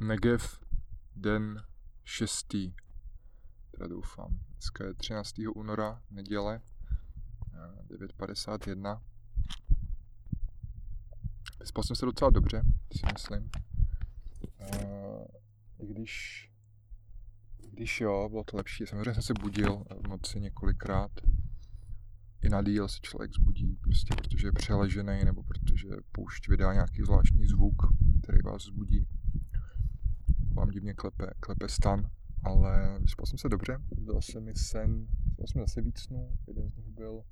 Negev, den 6. Teda doufám, dneska je 13. února, neděle, 9:51. Vyspal jsem se docela dobře, si myslím. Když jo, bylo to lepší. Samozřejmě jsem se budil v noci několikrát. I na díl se člověk zbudí, prostě protože je přeležený, nebo protože poušť vydá nějaký zvláštní zvuk, který vás zbudí. Vám divně klepe stan, ale vyspal jsem se dobře. Dal se mi sen, dal jsem zase víc snů. Jeden z nich byl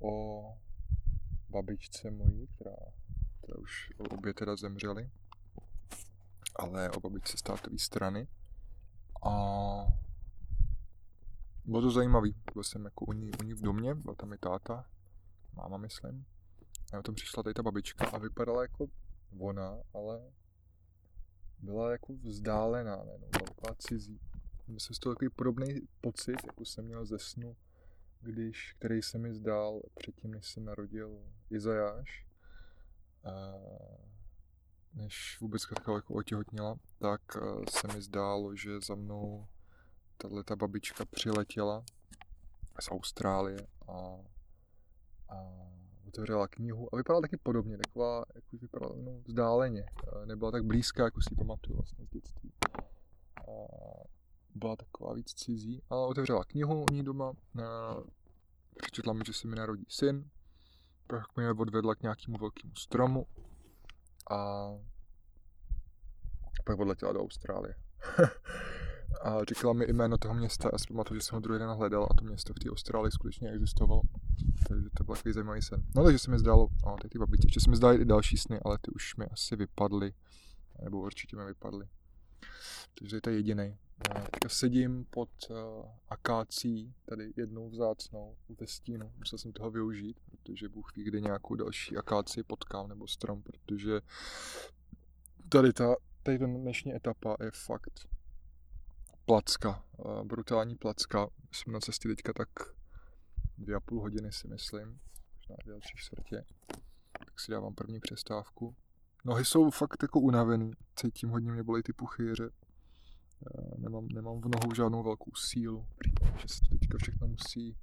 o babičce mojí, která už obě teda zemřeli, ale o babičce státové strany. A bylo to zajímavý, byl jsem jako u ní v domě, byla tam i táta, máma myslím. A potom přišla tady ta babička a vypadala jako ona, ale byla jako vzdálená, nebo taková cizí. Měl jsem z toho takový podobný pocit, jako jsem měl ze snu, který se mi zdál předtím, než se narodil Izajáš, než vůbec Katka jako otěhotněla, tak se mi zdálo, že za mnou tato babička přiletěla z Austrálie a otevřela knihu a vypadala taky podobně, taková, jako vypadala vzdáleně, nebyla tak blízká, jako si ji pamatuju vlastně z dětství. A byla taková víc cizí, ale otevřela knihu u ní doma, přečetla mi, že se mi narodí syn, pak mě odvedla k nějakému velkému stromu a pak odletěla do Austrálie. A říkala mi jméno toho města, já si pamatuju, že jsem ho druhý den hledal a to město v té Austrálii skutečně existovalo. Takže to byl takový zajímavý sen. No takže se mi zdálo, ty babičky, ještě se mi zdály i další sny, ale ty už mi asi vypadly, nebo určitě mi vypadly. Takže to je jedinej. Teďka sedím pod akácí, tady jednou vzácnou, ve stínu. Musel jsem toho využít, protože Bůh ví, kde nějakou další akáci potkám nebo strom, protože tady ta dnešní etapa je fakt placka, brutální placka. Jsme na cestě teďka tak 2,5 hodiny si myslím, možná 2,3 čtvrtě, tak si dávám první přestávku. Nohy jsou fakt jako unavený, cítím hodně, mě bolej ty puchyře. Nemám v nohou žádnou velkou sílu, protože se teďka všechno musí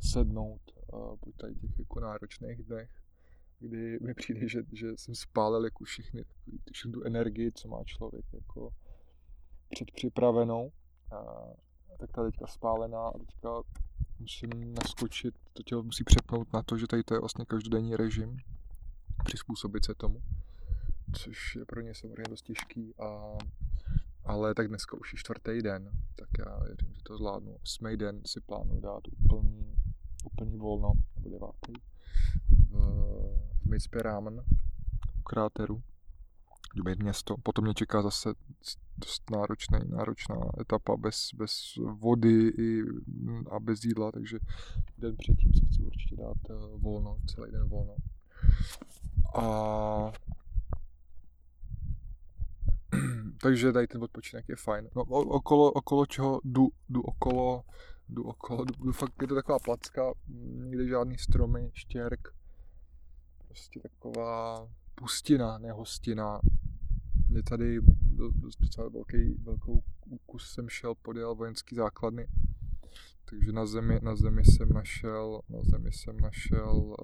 sednout po tady těch jako náročných dnech, kdy mi přijde, že jsem spálil jako všechny tu energii, co má člověk jako předpřipravenou, tak ta teďka spálená a teďka musím naskočit, to tělo musí přepnout na to, že tady to je vlastně každodenní režim, přizpůsobit se tomu, což je pro ně samozřejmě dost těžký, ale tak dneska už je 4. den, tak já věřím, že to zvládnu. 8. den si plánuju dát úplný volno, nebo 9. v Mitspe Ramon, u kráteru, být město. Potom mě čeká zase dost náročná etapa bez vody a bez jídla, takže den předtím si chci určitě dát volno, celý den volno. A takže tady ten odpočinek je fajn. No, okolo čeho jdu, fakt je to taková placka, nikde žádný stromy, štěrk, prostě taková pustina, nehostina. Je tady docela velkou kus jsem šel podél vojenský základny, takže na zemi jsem našel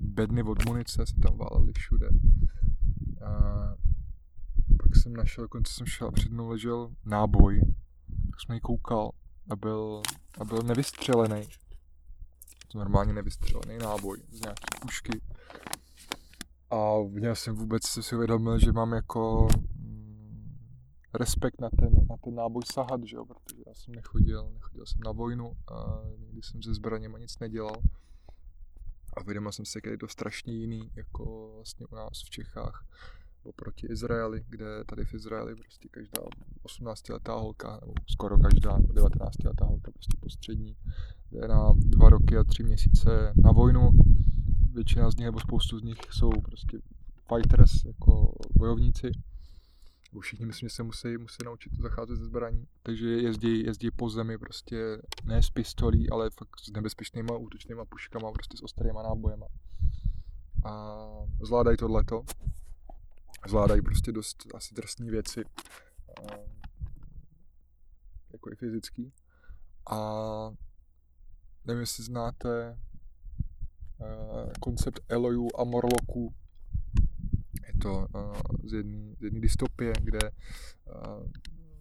bedny od munice, se tam válely všude. Pak jsem našel, dokonce jsem šel a před mnou ležel náboj, tak jsem na něj koukal a byl nevystřelený. To normálně nevystřelený náboj z nějaké pušky. A já jsem vůbec si uvědomil, že mám jako respekt na ten náboj sahat, že jo, protože já jsem nechodil jsem na vojnu a nikdy jsem se zbraněma nic nedělal. A uvědomil jsem si, jak je to strašně jiný, jako vlastně u nás v Čechách oproti Izraeli, kde tady v Izraeli prostě každá 18letá holka, nebo skoro každá 19letá holka, prostě postřední, jde na 2 roky a 3 měsíce na vojnu. Většina z nich, nebo spoustu z nich jsou prostě fighters, jako bojovníci. Všichni myslím, že se musí naučit zacházet ze zbraní. Takže jezdí po zemi prostě ne s pistolí, ale fakt s nebezpečnýma útočnýma puškama, prostě s ostrýma nábojema. A zvládají tohleto. Zvládají prostě dost asi drsné věci. jako i fyzický. A nevím, jestli znáte koncept Elojů a Morloků. Je to z jedné dystopie, kde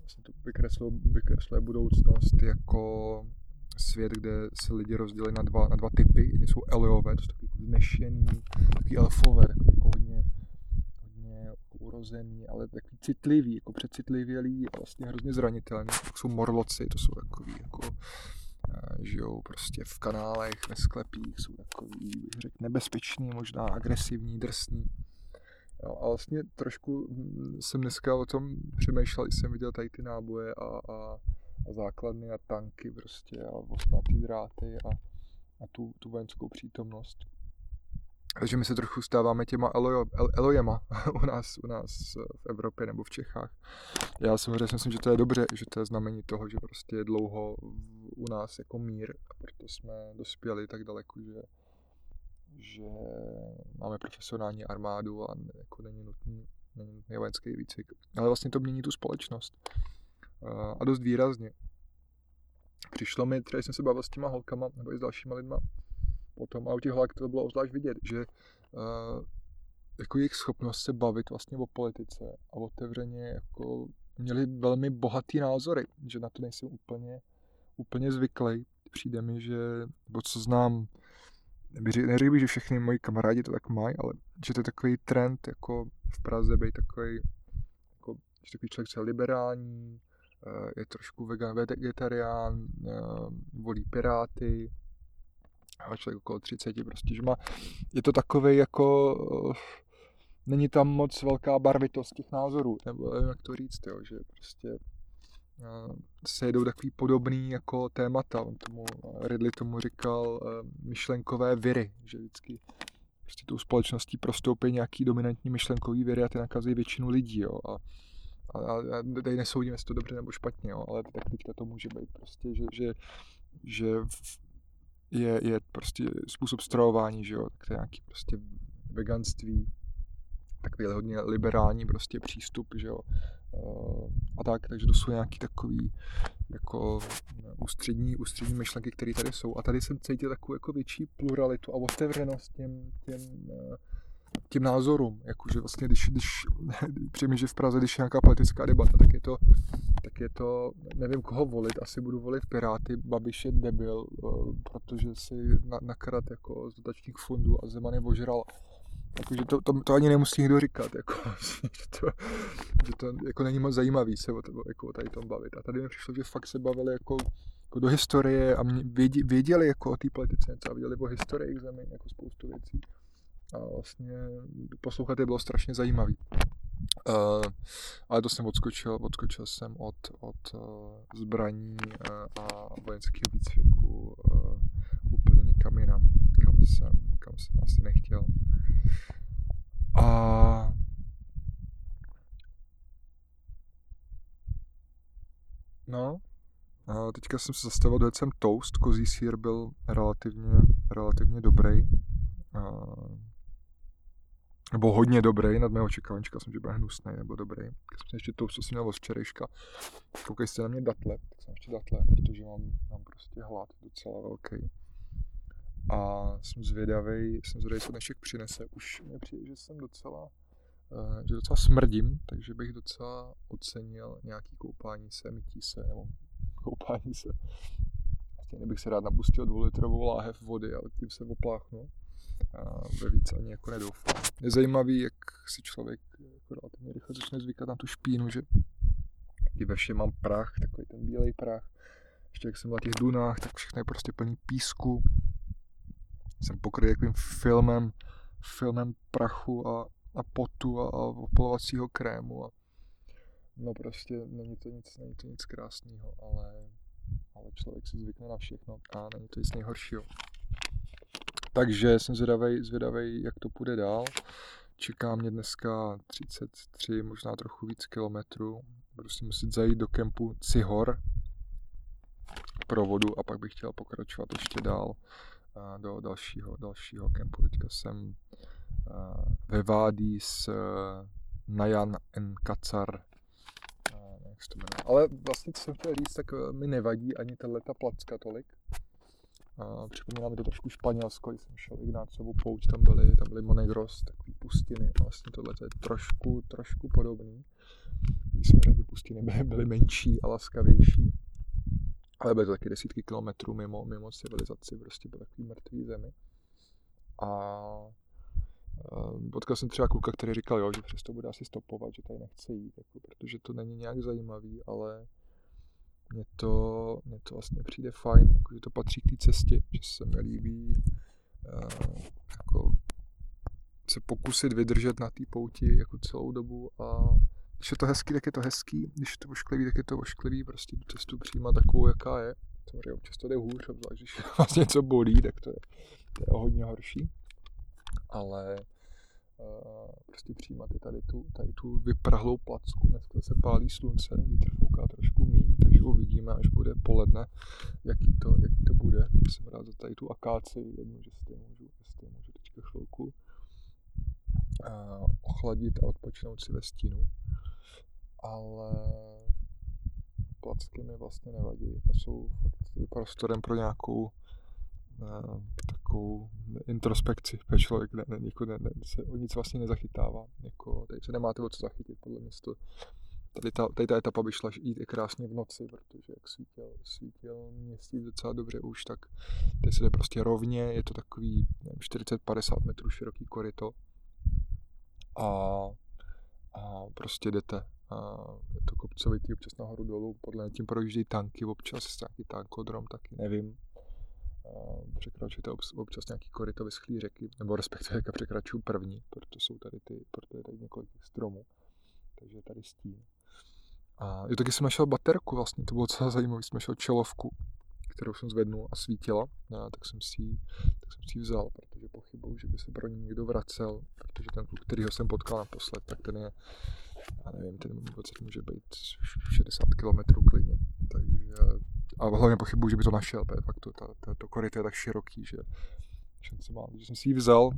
se to vykresluje budoucnost jako svět, kde se lidi rozdělí na dva typy. Jedni jsou Elojové, to jsou takový vznešený, takový elfové, takový jako hodně urozený, ale takový citlivý, jako přecitlivělý a vlastně hrozně zranitelný. To jsou Morloci, to jsou takový jako žijou prostě v kanálech, ve sklepích, jsou takový, bych řekl, nebezpečný, možná agresivní, drsný. Jo, a vlastně trošku jsem dneska o tom přemýšlel, i jsem viděl tady ty náboje a základny a tanky prostě a ostnatý dráty a tu vojenskou přítomnost. Takže my se trochu stáváme těma Elojema u nás v Evropě nebo v Čechách. Já samozřejmě si myslím, že to je dobře, že to je znamení toho, že prostě je dlouho u nás jako mír a proto jsme dospěli tak daleko, že máme profesionální armádu a jako není nutný vojenský výcvik. Ale vlastně to mění tu společnost. A dost výrazně. Přišlo mi, třeba jsem se bavil s těma holkama nebo i s dalšíma lidma potom, a u těch holek to bylo obzvlášť vidět, že jako jejich schopnost se bavit vlastně o politice a otevřeně jako měli velmi bohatý názory, že na to nejsem úplně zvyklý. Přijde mi, že, nebo co znám, neříkám, že všechny moji kamarádi to tak mají, ale že to je takový trend, jako v Praze být takový, jako, že takový člověk je liberální, je trošku vegetarián, volí Piráty, a člověk okolo 30 prostě, že má, je to takovej jako, není tam moc velká barvitost těch názorů, nebo jak to říct, jo, že prostě se jedou takový podobný jako témata. Ridley tomu říkal myšlenkové viry, že vždycky prostě tou společností prostoupí nějaký dominantní myšlenkový viry a ty nakazí většinu lidí, jo, a tady nesoudíme, jestli to dobře nebo špatně, jo, ale tak teďka to může být prostě, že je prostě způsob stravování, že jo, tak to je nějaký prostě veganství, takový hodně liberální prostě přístup, že jo, a tak, takže to jsou nějaký takový jako ústřední myšlenky, které tady jsou, a tady jsem cítil takovou jako větší pluralitu a otevřenost těm názorům, jakože vlastně když přijím, že v Praze, když je nějaká politická debata, tak je to, nevím koho volit, asi budu volit Piráty, Babiš je debil, protože si nakrad jako z dotačních fondů a Zeman je ožral. Takže to ani nemusí nikdo říkat, jako, že to jako není moc zajímavý se o tady tom bavit. A tady mi přišlo, že fakt se bavili jako do historie a věděli jako o té politice něco a věděli o historii země, jako spoustu věcí. A vlastně poslouchat je bylo strašně zajímavý. Ale to jsem odskočil jsem od zbraní a vojenského výcviku úplně někam jinam, kam jsem asi nechtěl. A no, teďka jsem se zastavil, dojet jsem toast, kozí sýr byl relativně dobrý. Nebo hodně dobrý, nad mého očekáváníčka jsem, že byl hnusný, nebo dobrý. Tak jsem ještě toast, co jsem měl od včerejška. Koukej jste na mě datle, tak jsem ještě datle, protože mám prostě hlad docela velký. A jsem zvědavý, co dnešek přinese. Už mi přijde, že jsem docela smrdím, takže bych docela ocenil nějaký mytí se. Stejně bych se rád napustil 2-litrovou láhev vody a tím se opláchnu. Ve víc ani jako nedoufám. Je zajímavý, jak si člověk jako relativně rychle začne zvykat na tu špínu, že i ve všem mám prach, takový ten bílej prach. Ještě jak jsem byl na těch dunách, tak všechno je prostě plný písku. Jsem pokryl takovým filmem prachu a potu a opalovacího krému. No prostě není to nic krásného, ale člověk si zvykne na všechno a není to nic nejhoršího. Takže jsem zvědavej, jak to půjde dál. Čeká mě dneska 33, možná trochu víc kilometrů. Prostě musím zajít do kempu Cihor pro vodu a pak bych chtěl pokračovat ještě dál do dalšího kempu. Teďka jsem ve vádí s Najan N. Kacar. jak se to jmenuje. Ale vlastně, co jsem chtěl říct, tak mi nevadí ani tato placka tolik. Připomíná mi to trošku Španělsko, když jsem šel Ignácovou pouť, tam byly Monegros, takové pustiny. Vlastně tohle je trošku podobný. Samozřejmě ty pustiny byly menší a laskavější. Ale byly to taky desítky kilometrů mimo civilizaci, prostě byly takový mrtvý zemi. Potkal jsem třeba kluka, který říkal, jo, že přesto bude asi stopovat, že tady nechce jít, jako, protože to není nějak zajímavý, ale mně to vlastně přijde fajn, jako, že to patří k té cestě, že se mi líbí jako, se pokusit vydržet na té pouti jako celou dobu a když je to hezký, tak je to hezký, když je to ošklivý, tak je to ošklivý, prostě tu cestu přijímat takovou, jaká je. Samozřejmě občas to jde hůř, obzvlášť když vás něco bolí, tak to je hodně horší. Ale prostě přijímat i tady tu vyprahlou placku. Dneska se pálí slunce, vítr fouká trošku míň, takže uvidíme, až bude poledne, jaký to bude. Jsem rád za tady tu akáci, jednu, že si můžu teďka chvilku ochladit a odpočinout si ve stínu. Ale placky mi vlastně nevadí a jsou prostorem pro nějakou takovou introspekci, protože člověk ne, se o nic vlastně nezachytává. Jako, tady se nemáte o co zachytit, podle mě to, tady ta etapa by šla jít i krásně v noci, protože jak svítil měsíc docela dobře už, tak tady se jde prostě rovně, je to takový 40-50 metrů široký koryto a prostě jdete. Je to kopcovitý, občas nahoru dolů, podle mě tím projíždějí tanky, občas nějaký tankodrom, taky nevím. Překračujete občas nějaký koryto vyschlý řeky, nebo respektive překračuju první, protože je tady několik stromů, takže je tady stín. A jo, taky jsem našel baterku vlastně, to bylo docela zajímavé, jsem našel čelovku, kterou jsem zvednul a svítila, tak jsem si ji vzal, protože pochybuju, že by se pro ní někdo vracel, protože ten kluk, kterýho jsem potkal naposled, tak ten je, já nevím, ten může být 60 km klidně, takže a hlavně pochybuju, že by to našel, protože fakt to koryto je tak široký, že jsem si ji vzal,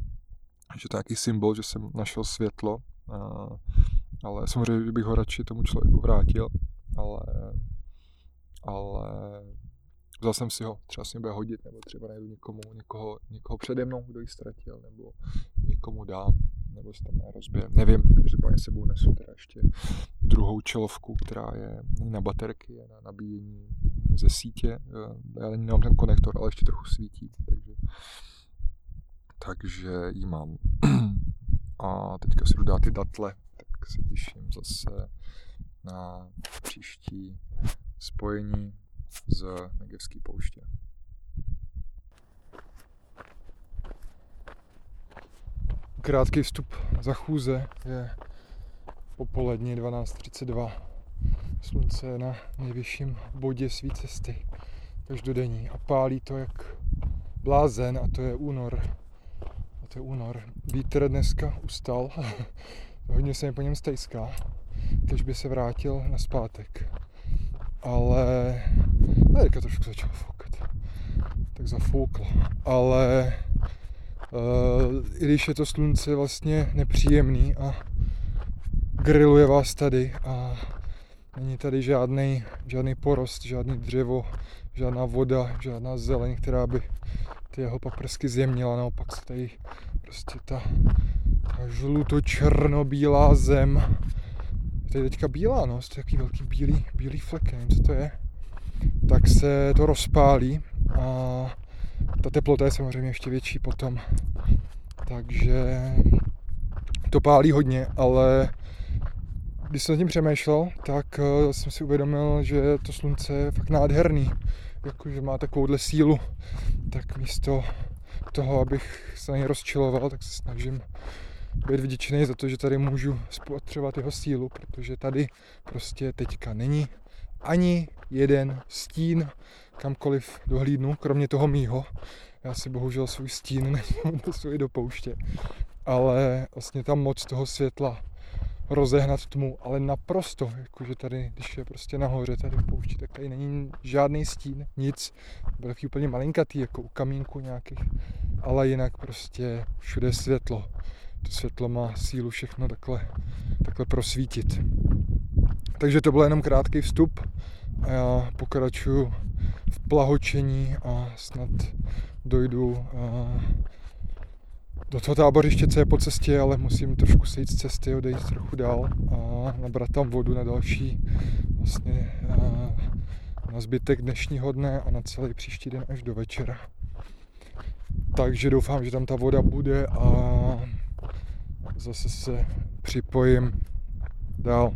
že to je nějaký symbol, že jsem našel světlo, ale samozřejmě bych ho radši tomu člověku vrátil, ale vzal jsem si ho, třeba si mě bude hodit, nebo třeba najdu někoho přede mnou, kdo ji ztratil, nebo někomu dám, nebo se tam rozbije. Nevím, každopádně sebou nesu teda ještě druhou čelovku, která je na baterky, je na nabíjení ze sítě. Já nemám ten konektor, ale ještě trochu svítí, takže ji mám. A teďka si jdu dát ty datle, tak se těším zase na příští spojení z Negevské pouště. Krátký vstup za chůze, je popolední 12:32. Slunce je na nejvyšším bodě své cesty každodenní a pálí to jak blázen a to je únor. Vítr dneska ustal, hodně se mi po něm stejská, když by se vrátil na zpátek. Ale teďka trošku začalo foukat, tak zafouklo, ale i když je to slunce vlastně nepříjemný a grilluje vás tady a není tady žádný porost, žádný dřevo, žádná voda, žádná zeleň, která by ty jeho paprsky zjemnila, naopak se tady prostě ta žluto-černobílá zem. To je teďka bílá, no, to je takový velký bílý flek, nevím, co to je, tak se to rozpálí a ta teplota je samozřejmě ještě větší potom, takže to pálí hodně, ale když jsem nad tím přemýšlel, tak jsem si uvědomil, že to slunce je fakt nádherný, jakože má takovouhle sílu, tak místo toho, abych se na něj rozčiloval, tak se snažím být vděčný za to, že tady můžu spatřovat jeho sílu, protože tady prostě teďka není ani jeden stín, kamkoliv dohlídnu, kromě toho mýho. Já si bohužel svůj stín nesu i do pouště, ale vlastně ta moc toho světla rozehnat tmu, ale naprosto, jakože tady, když je prostě nahoře tady v poušti, tak tady není žádný stín, nic, byl takový úplně malinkatý, jako u kamínku nějakých, ale jinak prostě všude světlo. To světlo má sílu všechno takhle prosvítit. Takže to byl jenom krátký vstup a já pokračuju v plahočení a snad dojdu do toho tábořiště, co je po cestě, ale musím trošku sejít z cesty, odejít trochu dál a nabrat tam vodu na další, vlastně na zbytek dnešního dne a na celý příští den až do večera. Takže doufám, že tam ta voda bude a zase se připojím dál.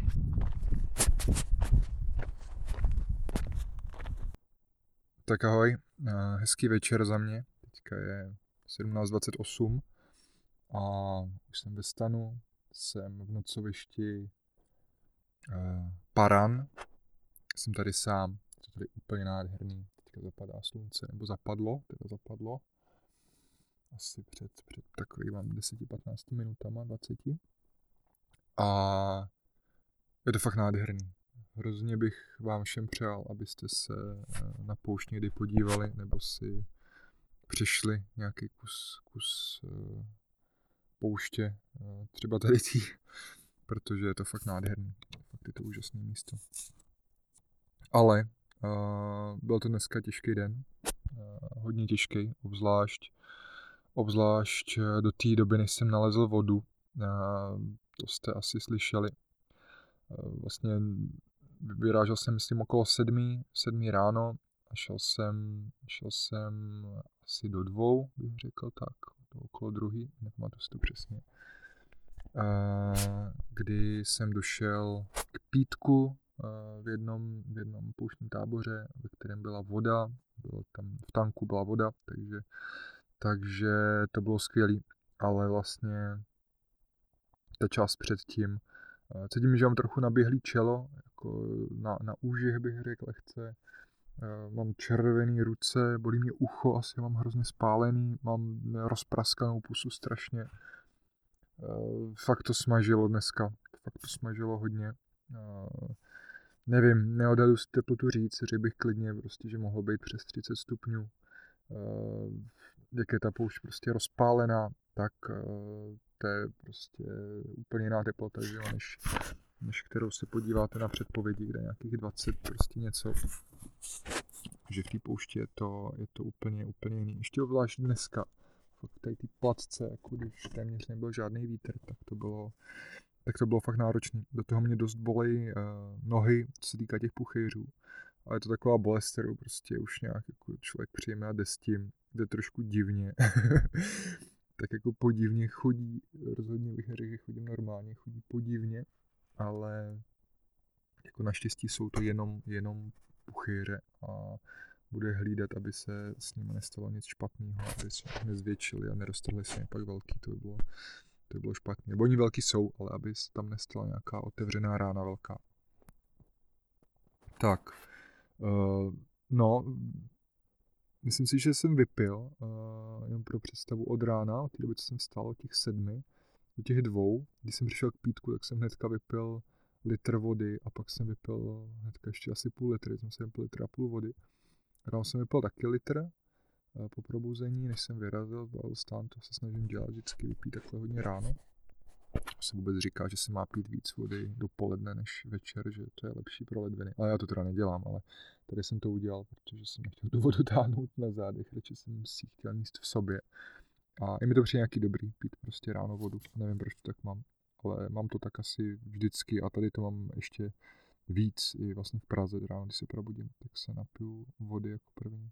Tak ahoj, hezký večer za mě, teďka je 17:28 a už jsem ve stanu, jsem v nocovišti Paran, jsem tady sám, to tady úplně nádherný, teďka zapadá slunce, nebo zapadlo, asi před takovými 10-15 minutama, 20 a je to fakt nádherný. Hrozně bych vám všem přál, abyste se na poušť někdy podívali, nebo si přišli nějaký kus pouště, třeba tady tý, protože je to fakt nádherný, fakt je to úžasné místo. Ale byl to dneska těžký den, hodně těžký, obzvlášť do té doby, než jsem nalezl vodu, to jste asi slyšeli, vlastně vyrážel jsem, myslím, okolo 7 ráno a šel jsem asi do 2, bych řekl tak, okolo 2, nepamatuji si to přesně, kdy jsem došel k pítku v jednom pouštním táboře, ve kterém byla voda, bylo tam, v tanku byla voda, takže to bylo skvělý, ale vlastně ta část předtím, cítím, že mám trochu naběhlý čelo, jako na úžih bych řekl lehce. Mám červený ruce, bolí mě ucho, asi mám hrozně spálený, mám rozpraskanou pusu strašně. Fakt to smažilo dneska, fakt to smažilo hodně. Nevím, neodhadu si teplotu říct, řekl bych klidně, prostě, že mohlo být přes 30 stupňů. Jak je ta poušť prostě rozpálená, tak to je prostě úplně jiná teplota, že jo, než kterou se podíváte na předpovědi, kde nějakých 20 prostě něco. Že v té poušti je to úplně jiný. Ještě obzvlášť dneska. V té placce, jako když téměř nebyl žádný vítr, tak to bylo fakt náročné. Do toho mě dost bolej nohy, co se týká těch puchyřů. Ale je to taková bolest, kterou prostě už nějak jako člověk přijme a jde s tím. Jde trošku divně. Tak jako podivně chodí. Rozhodně bych neřekl, že chodím normálně. Chodí podivně, ale jako naštěstí jsou to jenom puchyře a bude hlídat, aby se s nimi nestalo nic špatného, aby se nezvětšili a nerostly se pak velký, to by bylo špatné. Nebo oni velký jsou, ale aby se tam nestala nějaká otevřená rána velká. Tak, no, myslím si, že jsem vypil, jenom pro představu od rána, od té doby, co jsem stál, od těch 7, do těch 2, když jsem přišel k pítku, tak jsem hnedka vypil litr vody a pak jsem vypil hnedka ještě asi půl litry, jsem si vypil litr a půl vody. Ráno jsem vypil taky litr po probuzení, než jsem vyrazil, byl stán, to se snažím dělat, vždycky vypít takhle hodně ráno. Se vůbec říká, že se má pít víc vody dopoledne než večer, že to je lepší pro ledviny. Ale já to teda nedělám, ale tady jsem to udělal, protože jsem nechtěl tu vodu táhnout na zádech, radši jsem si chtěl míst v sobě. A i mi to přijde nějaký dobrý, pít prostě ráno vodu, nevím proč to tak mám. Ale mám to tak asi vždycky a tady to mám ještě víc i vlastně v Praze ráno, když se probudím, tak se napiju vody jako první.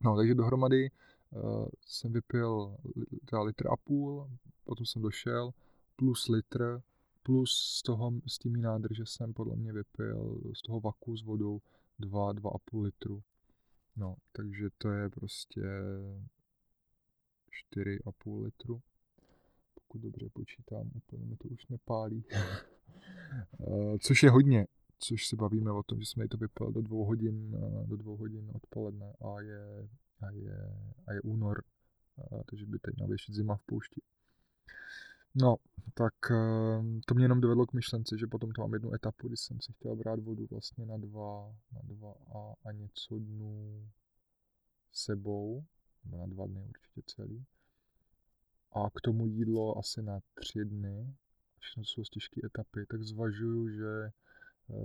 No, takže dohromady jsem vypil litr a půl, potom jsem došel, plus litr, plus z tými nádrže jsem podle mě vypil z toho vaku s vodou 2,5 litru. No, takže to je prostě 4,5 litru. Pokud dobře počítám, úplně mi to už nepálí. Což je hodně, což se bavíme o tom, že jsme to vypili do dvou hodin odpoledne a je únor, takže by teď měla věšit zima v poušti. No, tak to mě jenom dovedlo k myšlence, že potom to mám jednu etapu, kdy jsem si chtěl brát vodu vlastně na dva a něco dnů sebou, na 2 dny určitě celý. A k tomu jídlo asi na 3 dny všechno jsou z těžké etapy, tak zvažuju, že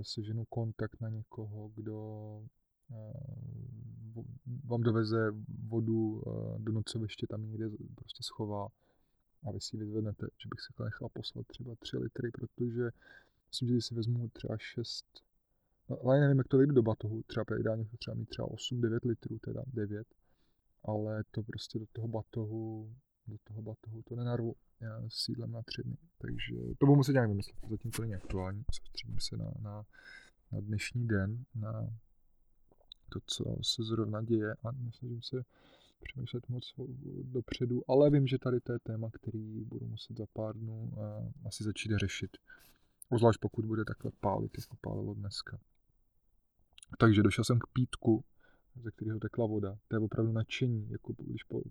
seženu kontakt na někoho, kdo vám doveze vodu do nocoviště, tam někde prostě schová a vy si ji vyzvednete, že bych si nechal poslat třeba 3 litry, protože myslím, že když si vezmu třeba 6, ale nevím, jak to vyjdu do batohu, třeba ideálně třeba mít třeba 8-9 litrů, teda 9, ale to prostě do toho batohu to nenarvu. Já s jídlem na 3 dny, takže to budu muset nějak vymyslet, zatím to není aktuální, soustředím se na dnešní den, na to, co se zrovna děje a nesnažím se přemýšlet moc dopředu, ale vím, že tady to je téma, který budu muset za pár dnů asi začít řešit, zvlášť pokud bude takhle pálit, jako pálilo dneska. Takže došel jsem k pítku, ze kterého tekla voda, to je opravdu nadšení, jako když po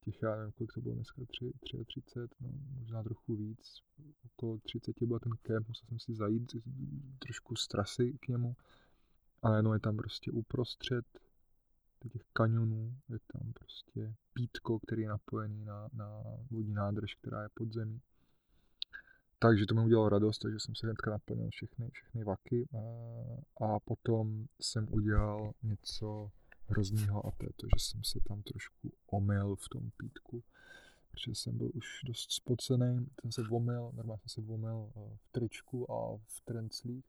těch, já nevím, kolik to bylo dneska, 33, no, možná trochu víc, okolo 30 byl ten kemp, musel jsem si zajít trošku z trasy k němu, ale no je tam prostě uprostřed těch kanionů, je tam prostě pítko, který je napojený na vodní nádrž, která je pod zemí. Takže to mi udělalo radost, takže jsem se hnedka naplnil všechny vaky a potom jsem udělal něco hroznýho a to, že jsem se tam trošku omyl v tom pítku, protože jsem byl už dost spocený, normálně jsem se omyl v tričku a v trenclích,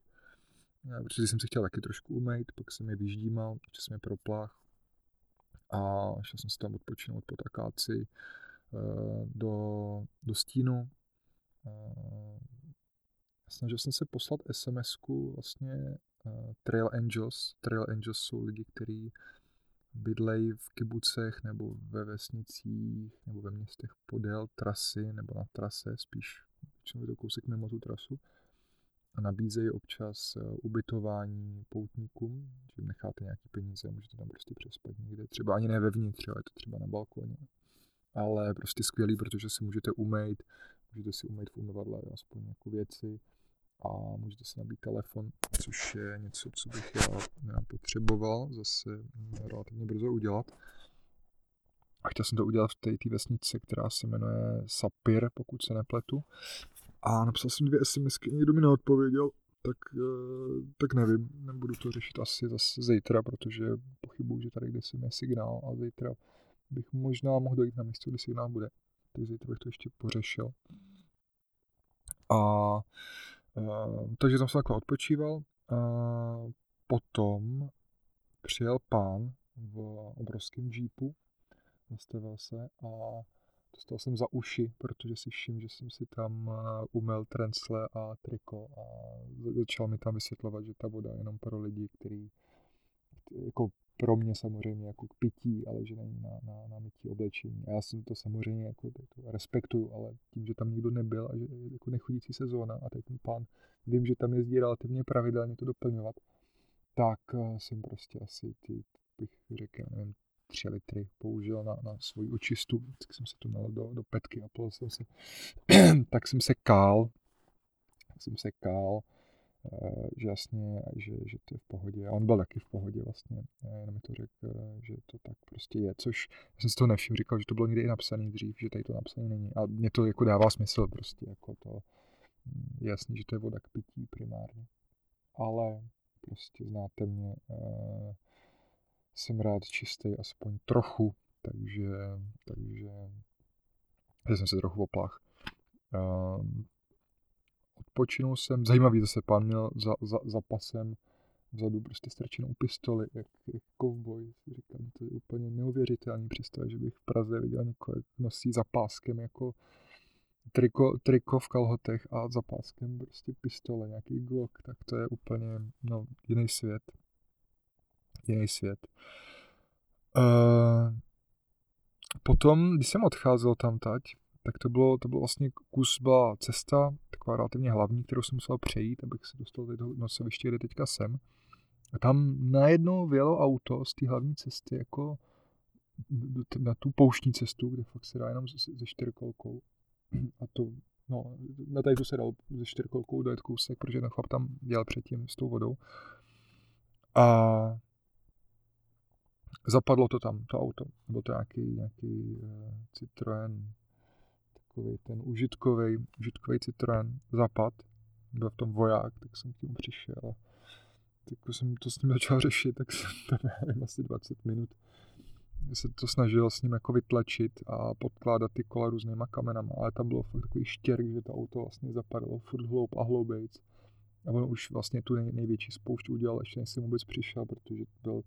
protože jsem se chtěl taky trošku umýt, pak jsem je vyždímal, protože jsem je propláhl a šel jsem se tam odpočinout pod akáci do stínu. Snažil jsem se poslat SMS-ku vlastně Trail Angels. Trail Angels jsou lidi, kteří bydlejí v kibucech nebo ve vesnicích nebo ve městech podél trasy nebo na trase, spíš většinou je to kousek mimo tu trasu. A nabízejí občas ubytování poutníkům, že jim necháte nějaký peníze a můžete tam prostě přespat někde. Třeba ani ne vevnitř, ale je to třeba na balkoně. Ale prostě skvělý, protože si můžete umýt. Můžete si umýt v umyvadle aspoň nějakou věci a můžete si nabít telefon, což je něco, co bych já potřeboval zase relativně brzo udělat. A chtěl jsem to udělat v té vesnice, která se jmenuje Sapir, pokud se nepletu. A napsal jsem 2 SMSky, někdo mi neodpověděl, tak nevím, nebudu to řešit asi zase zítra, protože pochybuju, že tady kde jsem je signál a zítra bych možná mohl dojít na místo, kde signál bude. Zítra bych to ještě pořešil. Takže jsem se takhle odpočíval. Potom přijel pán v obrovském džípu, zastavil se a dostal jsem za uši, protože si všiml, že jsem si tam umyl trencle a triko a začal mi tam vysvětlovat, že ta voda je jenom pro lidi, který jako pro mě samozřejmě jako k pití, ale že není na mytí oblečení. A já jsem to samozřejmě jako to respektuju, ale tím, že tam nikdo nebyl a že je jako nechodící sezóna a teď ten pán, vím, že tam jezdí relativně pravidelně to doplňovat, tak jsem prostě asi ty, bych řekl, nevím, 3 litry použil na svoji očistu, tak jsem se to nalil do petky a pil jsem se. Tak jsem se kál. Že jasně, že to je v pohodě. A on byl taky v pohodě vlastně. Jenom mi to řekl, že to tak prostě je. Což já jsem si toho nevšiml, říkal, že to bylo někdy i napsaný dřív, že tady to napsaný není. A mě to jako dává smysl prostě. Jako to je jasný, že to je voda k pití primárně. Ale prostě znáte mě. Jsem rád čistý aspoň trochu. Takže jsem se trochu opláhl. Odpočinul jsem, zajímavý zase pán měl za pasem vzadu prostě strčenou pistoli, jak kovboj, říkám, to je úplně neuvěřitelný představ, že bych v Praze viděl někoho, nosí za páskem jako triko v kalhotech a za páskem prostě pistole, nějaký Glock, tak to je úplně, no, jiný svět. Potom, když jsem odcházel tamtať, tak to bylo vlastně byla cesta, taková relativně hlavní, kterou jsem musel přejít, abych se dostal do nocoviště, kde teďka jsem. A tam najednou vyjelo auto z té hlavní cesty jako na tu pouštní cestu, kde fakt se dá jenom ze 4kolkou. A to, no, na tady to se dalo ze 4kolkou dojet kousek, protože ten chlap tam dělal předtím s tou vodou. A zapadlo to tam, to auto. Bylo to nějaký Citroen, takový ten užitkový Citroen Zapad, byl v tom voják, tak jsem k tomu přišel. Tak jsem to s ním začal řešit, tak jsem tam asi 20 minut se to snažil s ním jako vytlačit a podkládat ty kola různýma kamenama, ale tam bylo fakt takový štěrk, že to auto vlastně zapadlo furt hloub a hloubejc. A on už vlastně tu největší spoušť udělal, ještě než jsem vůbec přišel, protože byl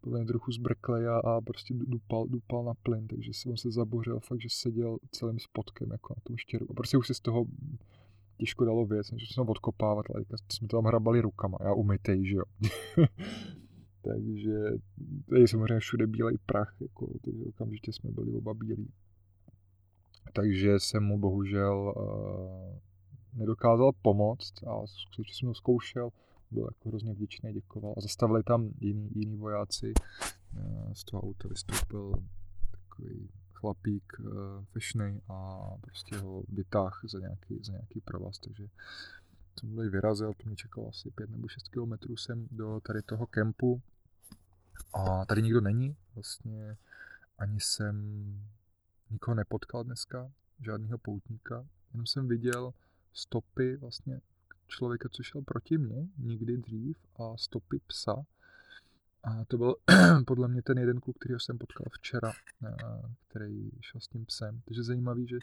podle mě trochu zbrklej a prostě dupal na plyn, takže on se zabořil fakt, že seděl celým spodkem jako na tom štěrku. A prostě už se z toho těžko dalo věc, než se odkopávat, ale jsme to tam hrabali rukama, já umytej, že jo. Takže tady samozřejmě všude bílej prach, jako, takže okamžitě jsme byli oba bílí. Takže jsem mu bohužel nedokázal pomoct a když jsem ho zkoušel, byl jako hrozně vděčný, děkoval. A zastavili tam jiní vojáci, z toho auta vystoupil takový chlapík fešnej a prostě ho vytáhl za nějaký provaz, takže jsem tady vyrazil, to mě čekalo asi 5 nebo 6 kilometrů sem do tady toho kempu a tady nikdo není, vlastně ani jsem nikoho nepotkal dneska, žádného poutníka, jenom jsem viděl stopy vlastně člověka, co šel proti mně nikdy dřív a stopy psa a to byl podle mě ten jeden kluk, kterýho jsem potkal včera, který šel s tím psem, takže zajímavý, že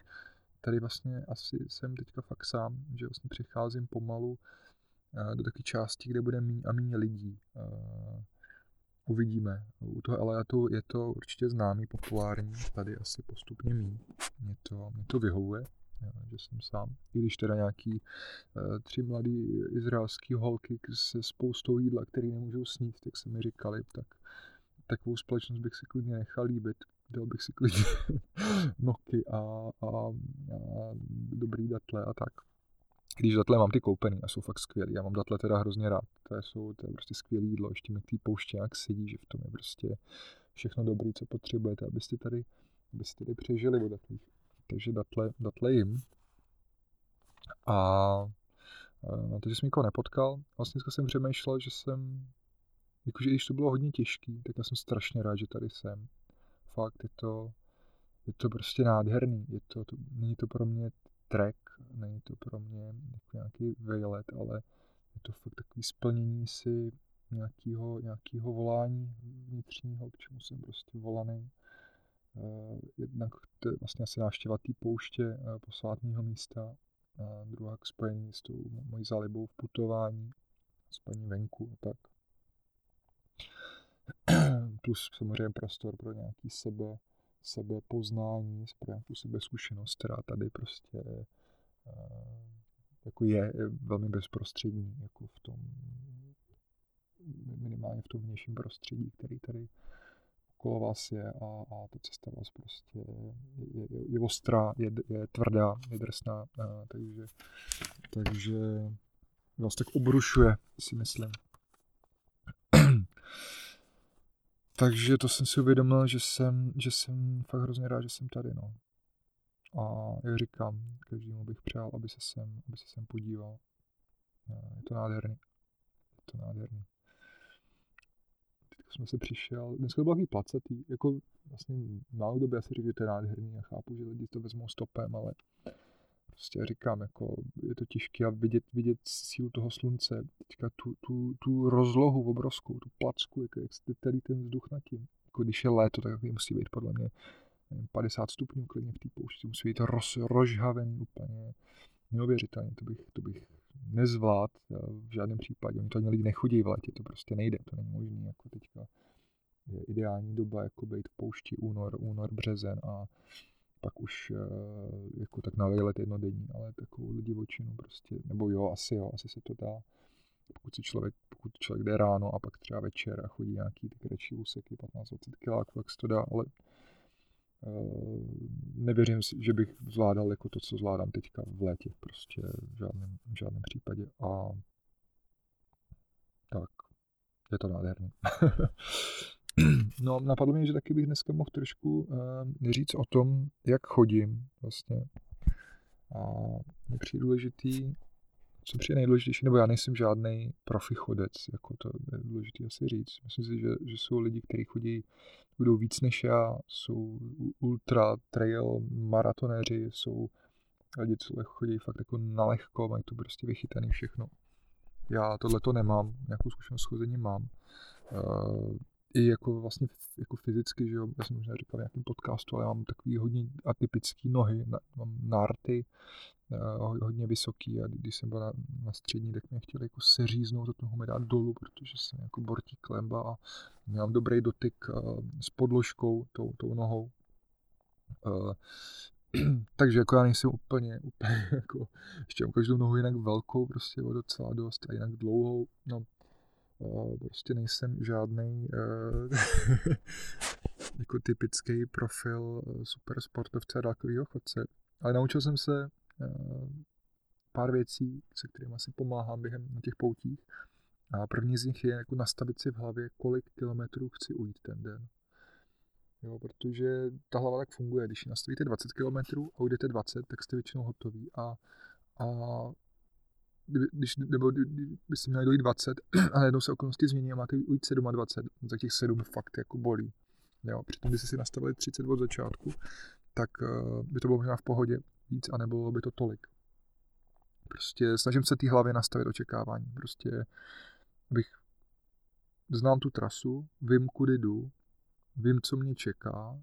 tady vlastně asi jsem teďka fakt sám, že vlastně přicházím pomalu do taky části, kde bude míň a míň lidí. Uvidíme. U toho Eliatu je to určitě známý, populární, tady asi postupně míň. Mě to vyhovuje, že jsem sám. I když teda nějaký 3 mladý izraelský holky se spoustou jídla, který nemůžou snít, tak se mi říkali, tak takovou společnost bych si klidně nechal líbit. Dal bych si klidně noky a dobrý datle a tak. Když datle mám ty koupený a jsou fakt skvělý. Já mám datle teda hrozně rád. To je prostě skvělý jídlo. Ještě mi k té pouště nějak sedí, že v tom je prostě všechno dobrý, co potřebujete, abyste tady přežili o datlích. Takže datle jim. A takže jsem nikoho nepotkal. Vlastně jsem přemýšlel, že jsem, jakože když to bylo hodně těžký, tak já jsem strašně rád, že tady jsem. Fakt je to prostě nádherný, není to pro mě trek, není to pro mě nějaký výlet, ale je to fakt takový splnění si nějakého volání vnitřního, k čemu jsem prostě volaný. Jednak to je vlastně asi návštěva té pouště, posvátného místa, a druhá k spojení s tou mojí zálibou v putování, s paní venku a tak. Plus samozřejmě prostor pro nějaký sebepoznání, pro nějakou sebezkušenost, která tady prostě jako je velmi bezprostřední, jako v tom, minimálně v tom vnějším prostředí, který tady okolo vás je a ta cesta vás prostě je ostrá, je tvrdá, je drsná, takže vás tak obrušuje, si myslím. Takže to jsem si uvědomil, že jsem fakt hrozně rád, že jsem tady, no. A jak říkám, každému bych přál, aby se sem podíval. Je to nádherný. Teď jsem se přišel, dneska to byl takový placatý, jako vlastně málo době asi říkám, že to je nádherný, já chápu, že lidi to vezmou stopem, ale prostě říkám, jako je to těžké a vidět sílu toho slunce, teďka tu rozlohu obrovskou, tu placku, jak se tady ten vzduch nad tím. Jako když je léto, tak musí být podle mě 50 stupňů klidně v té poušti, musí být rozžhavený úplně neuvěřitelně, to bych nezvlád v žádném případě, oni to ani lidi nechodí v létě, to prostě nejde, to není možný, jako teďka je ideální doba, jako být v poušti únor, březen a pak už jako tak na výlet jednodenní, ale takovou divočinu prostě, nebo asi se to dá, pokud člověk jde ráno a pak třeba večer a chodí nějaký ty kratší úseky, 15-20 kiláků, tak se to dá, ale nevěřím si, že bych zvládal jako to, co zvládám teďka v létě, prostě v žádném případě a tak, je to nádherný. No, napadlo mě, že taky bych dneska mohl trošku říct o tom, jak chodím vlastně. A mě přijde důležitý, co přijde nejdůležitější, nebo já nejsem žádnej profi chodec, jako to je důležité asi říct. Myslím si, že jsou lidi, kteří chodí, budou víc než já, jsou ultra trail maratonéři, jsou lidi, co chodí fakt jako nalehko, mají to prostě vychytané všechno. Já tohleto nemám, nějakou zkušenost chození mám. I jako vlastně jako fyzicky, že jo, já jsem možná říkal v nějakém podcastu, ale mám takový hodně atypický nohy, mám nárty, hodně vysoký, a když jsem byl na střední, tak mě chtěli jako seříznout a toho mi dát dolů, protože jsem jako bortík klemba a měl dobrý dotyk s podložkou, tou nohou. Takže jako já nejsem úplně jako, ještě mám každou nohu jinak velkou, prostě o docela dost, a jinak dlouhou, no. Prostě nejsem žádnej jako typický profil super sportovce a dálkovýho chodce, ale naučil jsem se pár věcí, se kterými asi pomáhám během na těch poutích, a první z nich je jako nastavit si v hlavě, kolik kilometrů chci ujít ten den. Jo, protože ta hlava tak funguje, když nastavíte 20 kilometrů a ujdete 20, tak jste většinou hotový, a když si měli dojít 20 a najednou se okolnosti změní a máte ujít 27, tak těch 7 fakt jako bolí. Jo, přitom, když jste si nastavili 30 od začátku, tak by to bylo možná v pohodě víc, anebo by to tolik. Prostě snažím se té hlavě nastavit očekávání. Prostě abych znám tu trasu, vím, kudy jdu, vím, co mě čeká,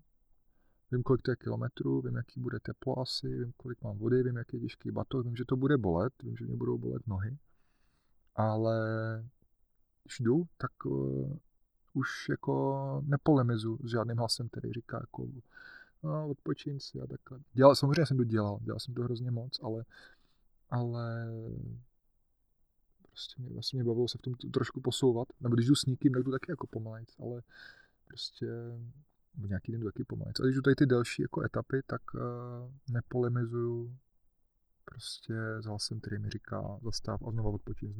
vím, kolik to je kilometrů, vím, jaký bude teplo asi, vím, kolik mám vody, vím, jaký je těžký batoh, vím, že to bude bolet, vím, že mě budou bolet nohy, ale když jdu, tak už jako nepolemizu s žádným hlasem, který říká jako no, odpočin si a takhle. Samozřejmě jsem to dělal jsem to hrozně moc, ale prostě mě bavilo se v tom trošku posouvat, nebo když jdu s nikým, tak jdu taky jako pomalejc, ale prostě nějaký den taky pomalec. A když jdu tady ty delší jako etapy, tak nepolemizuju prostě s hlasem, který mi říká zastav a znova odpočin.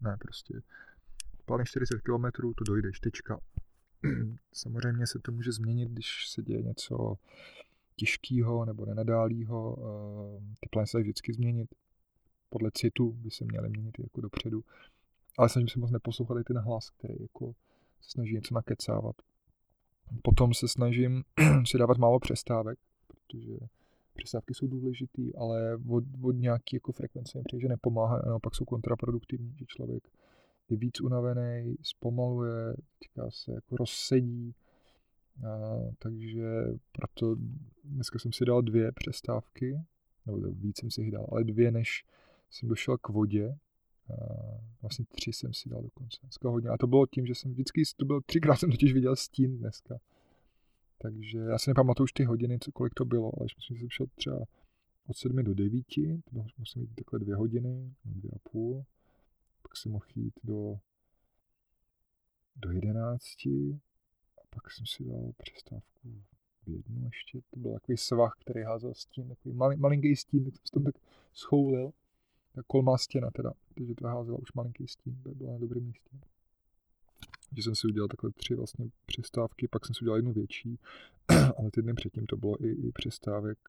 Ne, prostě plánuješ 40 km, to dojdeš, tečka. Samozřejmě se to může změnit, když se děje něco těžkého nebo nenadálého. Ty plány se vždycky změnit. Podle citu by se měly měnit jako dopředu. Ale snažím se moc neposlouchat i ten hlas, který jako se snaží něco nakecávat. Potom se snažím si dávat málo přestávek, protože přestávky jsou důležitý, ale od nějaký jako frekvence mi přijde, že nepomáhá, a naopak jsou kontraproduktivní, že člověk je víc unavený, zpomaluje, teďka se jako rozsedí, takže proto dneska jsem si dal 2 přestávky, nebo víc jsem si jich dal, ale 2, než jsem došel k vodě. Vlastně 3 jsem si dal dokonce. Dneska hodně. A to bylo tím, že jsem vždycky, to bylo 3krát jsem totiž viděl stín dneska. Takže já si nepamatuju už ty hodiny, kolik to bylo, ale myslím, že jsem šel třeba od 7 do 9, to musím jít takhle 2 hodiny, 2,5. Pak jsem mohl jít do 11 a pak jsem si dal přestávku v 1 ještě. To byl takový svah, který házel stín, takový malinký stín, tak jsem se tam tak schoulil. Kolmá stěna teda, takže to házela už malinký stín, to bylo na dobrém místě. Takže jsem si udělal takhle 3 vlastně přestávky, pak jsem si udělal jednu větší, ale ty dny předtím to bylo i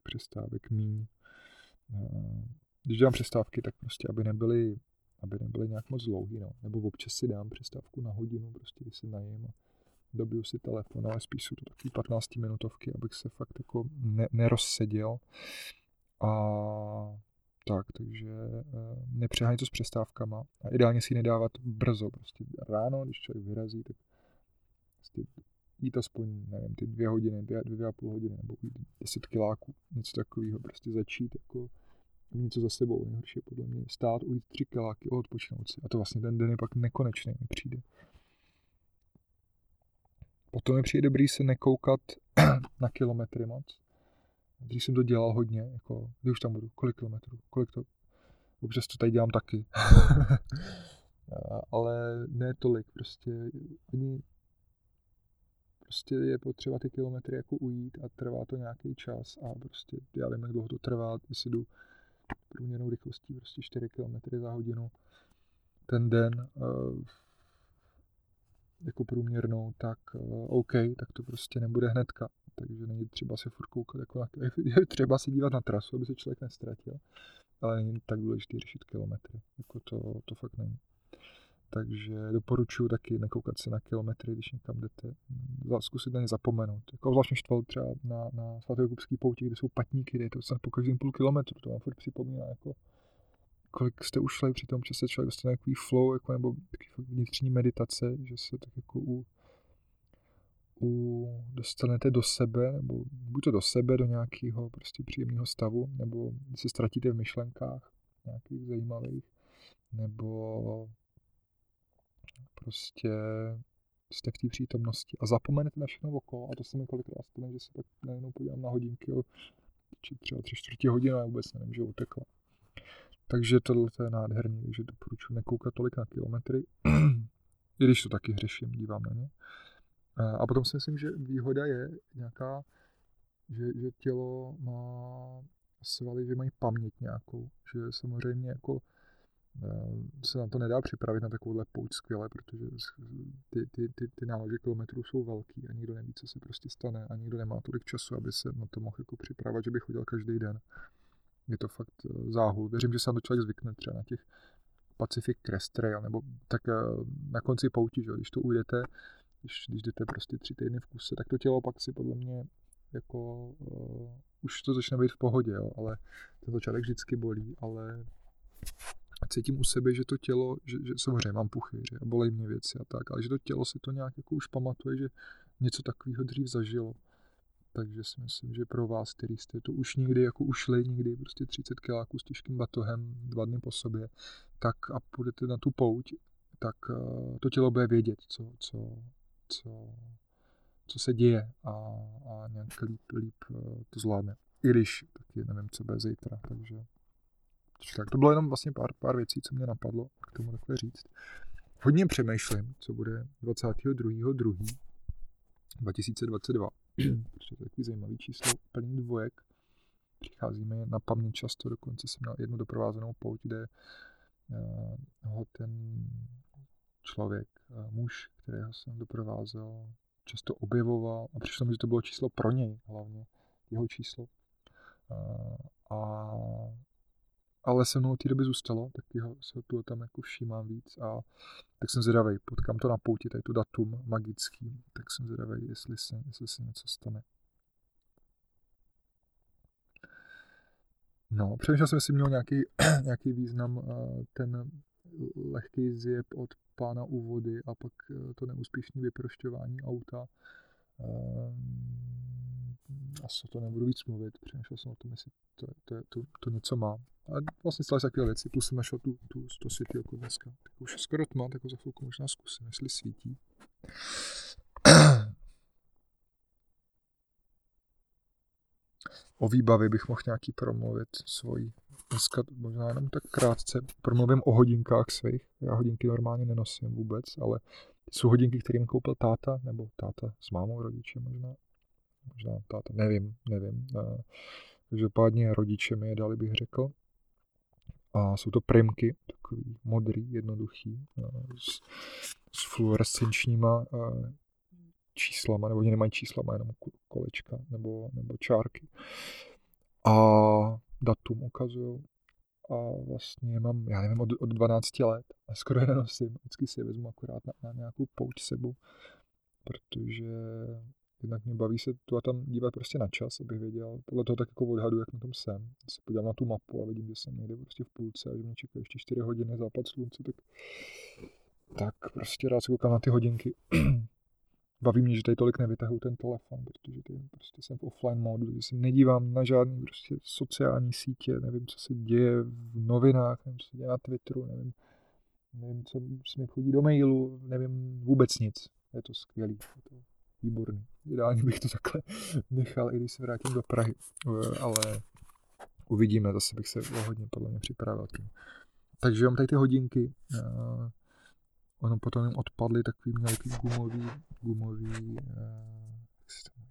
přestávek míň. Když dělám přestávky, tak prostě, aby nebyly nějak moc dlouhý, no. Nebo občas si dám přestávku na hodinu, prostě když se najím a dobiju si telefon, ale spíš jsou to taky 15 minutovky, abych se fakt jako nerozseděl. A takže nepřehánět to s přestávkama a ideálně si ji nedávat brzo, prostě ráno, když člověk vyrazí, tak prostě jít aspoň, nevím, ty 2 hodiny, 2,5 hodiny, nebo 10 kiláků, něco takového, prostě začít jako něco za sebou, nejhorší podle mě stát, ujít 3 kiláky, odpočnout si, a to vlastně ten den je pak nekonečný, mi přijde. Potom mi přijde dobrý se nekoukat na kilometry moc. Když jsem to dělal hodně, jako, kdy už tam budu, kolik kilometrů, kolik to, občas to tady dělám taky, ale ne tolik, prostě je potřeba ty kilometry jako ujít a trvá to nějaký čas a prostě já vím, jak dlouho to trvá, když si jdu průměrnou rychlostí prostě 4 kilometry za hodinu ten den, jako průměrnou, tak OK, tak to prostě nebude hnedka. Takže není třeba se furt koukat, jako je třeba se dívat na trasu, aby se člověk neztratil. ale není tak důležité řešit kilometry, jako to fakt není. Takže doporučuji taky nekoukat se na kilometry, když někam jdete, zkusit na ně zapomenout. Jako zvláštně štval třeba na svatojakubský pouti, kde jsou patníky, kde je to po každém půl kilometru, to vám furt připomíná, jako kolik jste už šli, při tom čase člověk dostane takový flow, jako, nebo takový vnitřní meditace, že se tak jako dostanete do sebe, nebo buď to do sebe, do nějakého prostě příjemného stavu, nebo se ztratíte v myšlenkách nějakých zajímavých, nebo prostě jste v té přítomnosti a zapomenete na všechno okolo, a to se mi kolikrát stane, že se tak najednou podívám na hodinky, či třeba 3/4 hodiny, a vůbec nevím, že utekla. Takže tohle je nádherný, takže doporučuji nekoukat tolik na kilometry, i když to taky hřeším, dívám na ně. A potom si myslím, že výhoda je nějaká, že tělo má svaly, že mají paměť nějakou, že samozřejmě jako se nám to nedá připravit na takovouhle pouť skvěle, protože ty nálože kilometrů jsou velký a nikdo neví, co se prostě stane a nikdo nemá tolik času, aby se na to mohl jako připravovat, že bych chodil každý den. Je to fakt záhul. Věřím, že se to člověk zvykne třeba na těch Pacific Crest Trail, nebo tak na konci pouti, že? Když to ujdete, když jdete prostě 3 týdny v kuse, tak to tělo pak si podle mě jako už to začne být v pohodě, jo? Ale ten začátek vždycky bolí, ale cítím u sebe, že to tělo, že samozřejmě mám puchy, že bolej mě věci a tak, ale že to tělo si to nějak jako už pamatuje, že něco takového dřív zažilo. Takže si myslím, že pro vás, který jste to už někdy jako ušli, někdy prostě 30 kiláků s těžkým batohem 2 dny po sobě, tak a půjdete na tu pouť, tak to tělo bude vědět, co se děje a nějak líp to zvládne. I když taky nevím, co bude zítra, takže tak to bylo jenom vlastně pár věcí, co mě napadlo, k tomu takhle říct. Hodně přemýšlím, co bude 22.2.2022. Protože to je takový zajímavý číslo, plný dvojek. Přicházíme na paměť často, dokonce jsem měl jednu doprovázenou pouť, kde ho ten člověk, muž, kterého jsem doprovázel, často objevoval a přišlo mi, že to bylo číslo pro něj, hlavně jeho číslo. Ale se mnou od té doby zůstalo, tak se tu tam jako všímám víc a tak jsem zvědavej, potkám to na pouti, tady to datum magický, tak jsem zvědavej, jestli se něco stane. No, přemýšlel jsem, jestli měl nějaký význam ten lehký zjeb od pána u vody a pak to neúspěšné vyprošťování auta. Asi to nebudu víc mluvit, přemýšlel jsem o tom, jestli to něco má. A vlastně stále takové věci, plus jsem našel to světí jako dneska. Tak už je skoro tma, tak za chvilku možná zkusím, jestli svítí. O výbavě bych mohl nějaký promluvit svoji. Dneska možná jenom tak krátce promluvím o hodinkách svých. Já hodinky normálně nenosím vůbec, ale jsou hodinky, které mi koupil táta, nebo táta s mámou, rodiče možná táta, nevím. Každopádně rodiče mi je dali, bych řekl. A jsou to primky, takový modrý, jednoduchý, s fluorescenčníma číslama, nebo oni nemají čísla, mají jenom kolečka nebo čárky. A datum ukazují. A vlastně mám, já nevím, od 12 let a skoro je nenosím. Vždycky si je vezmu akorát na nějakou pouť sebou, protože jednak mě baví se tu a tam dívat prostě na čas, abych věděl. Podle toho tak jako odhadu, jak na tom jsem. Když se podívám na tu mapu a vidím, že jsem někde prostě v půlce a že mě čeká ještě 4 hodiny západ slunce, tak prostě rád se koukám na ty hodinky. Baví mě, že tady tolik nevytahuji ten telefon, protože tady prostě jsem v offline módu, že se nedívám na žádný prostě sociální sítě, nevím, co se děje v novinách, nevím, co se děje na Twitteru, nevím, co se mi chodí do mailu, nevím vůbec nic. Je to skvělý. Výborný. Ideálně bych to takhle nechal, i když se vrátím do Prahy. Ale uvidíme, zase bych se hodně podle mě připravil. Takže mám tady ty hodinky. Ono potom jim odpadly takový nějaký gumový,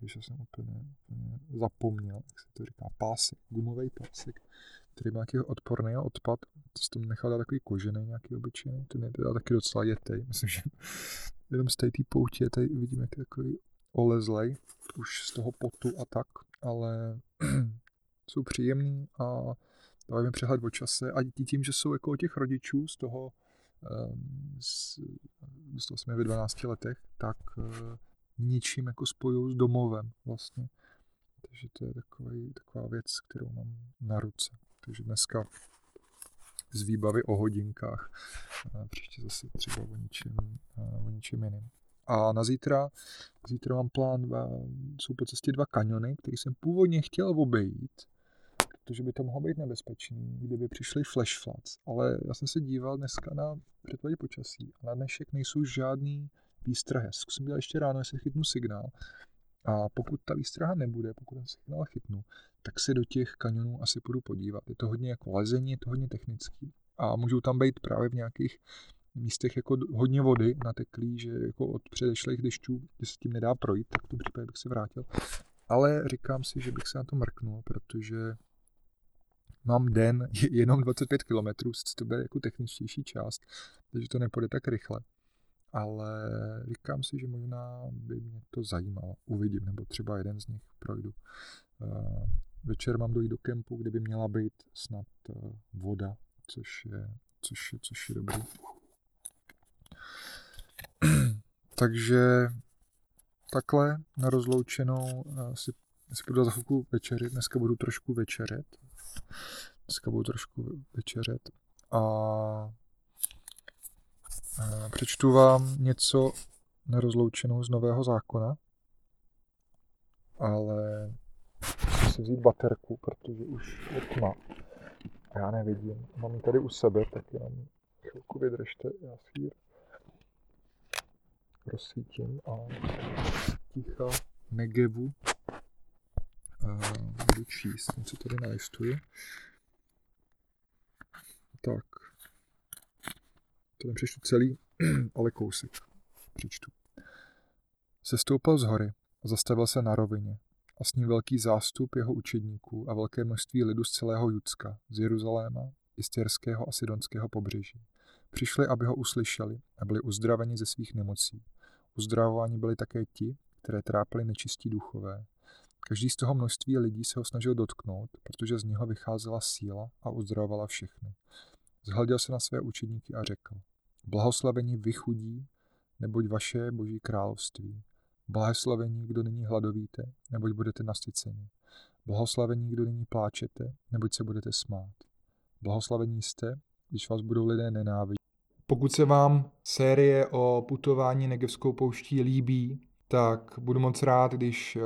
že jsem úplně zapomněl, jak se to říká, pásek, gumový pásek, který má nějaký odporný odpad. To jsem nechal dát takový kožený nějaký obyčejný, ten je teda taky docela jetej, myslím, že jenom z té pouti je tady, vidím, jak je takový olezlej, už z toho potu a tak, ale jsou příjemný a Dávajme přehled o čase a děti tím, že jsou jako od těch rodičů z toho, z 8 ve 12 letech, tak ničím jako spojují s domovem vlastně. Takže to je taková věc, kterou mám na ruce. Takže dneska z výbavy o hodinkách, příště zase třeba o ničem jiným. A na zítra mám plán, jsou po cestě 2 kaniony, který jsem původně chtěl obejít, protože by to mohlo být nebezpečný, kdyby přišly flash floods. Ale já jsem se díval dneska na předpovědi počasí a na dnešek nejsou žádný výstrahy. Zkusím dělat ještě ráno, jestli chytnu signál. A pokud ta výstraha nebude, pokud ten signál chytnu, tak se do těch kanionů asi půjdu podívat. Je to hodně jako lezení, je to hodně technický. A můžou tam být právě v nějakých místech jako hodně vody nateklý, že jako od předešlých dešťů, že se tím nedá projít, tak v tom případě bych se vrátil. Ale říkám si, že bych se na to mrknul, protože mám den jenom 25 kilometrů, sice to bude jako techničtější část, takže to nepůjde tak rychle. Ale říkám si, že možná by mě to zajímalo. Uvidím, nebo třeba jeden z nich projdu. Večer mám dojít do kempu, kde by měla být snad voda, což je dobrý. Takže takhle na rozloučenou si budu za chvilku večeřet. Dneska budu trošku večeřet. A přečtu vám něco na rozloučenou z Nového zákona, ale musím si vzít baterku, protože už je tma a já nevidím. Mám ji tady u sebe, tak jenom chvilku vydržte, já si ji rozsvítím a ticha Negevu budu číst, něco tady nalistuji. Tak. To nepřečtu celý, ale kousek přečtu. Sestoupil z hory a zastavil se na rovině a s ním velký zástup jeho učedníků a velké množství lidu z celého Judska, z Jeruzaléma, Jistěrského a Sidonského pobřeží. Přišli, aby ho uslyšeli a byli uzdraveni ze svých nemocí. Uzdravováni byli také ti, které trápili nečistí duchové. Každý z toho množství lidí se ho snažil dotknout, protože z něho vycházela síla a uzdravovala všechny. Zhleděl se na své učedníky a řekl: Blahoslavení vy chudí, neboť vaše je Boží království. Blahoslavení, kdo nyní hladovíte, neboť budete nasyceni. Blahoslavení, kdo nyní pláčete, neboť se budete smát. Blahoslavení jste, když vás budou lidé nenávidět. Pokud se vám série o putování Negevskou pouští líbí, tak budu moc rád, když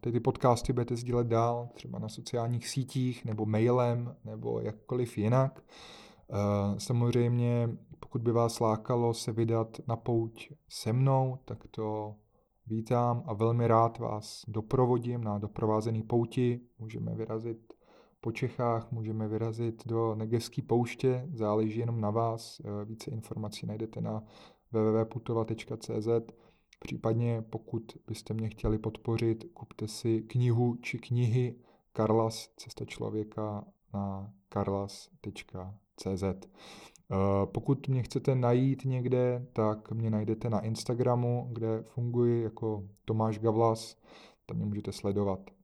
ty podcasty budete sdílet dál, třeba na sociálních sítích, nebo mailem, nebo jakkoliv jinak. Samozřejmě, pokud by vás lákalo se vydat na pouť se mnou, tak to vítám a velmi rád vás doprovodím na doprovázený pouti. Můžeme vyrazit po Čechách, můžeme vyrazit do Negevské pouště, záleží jenom na vás. Více informací najdete na www.putova.cz. Případně, pokud byste mě chtěli podpořit, kupte si knihu či knihy Karlas, Cesta člověka, na karlas.cz. Pokud mě chcete najít někde, tak mě najdete na Instagramu, kde funguji jako Tomáš Gavlas, tam mě můžete sledovat.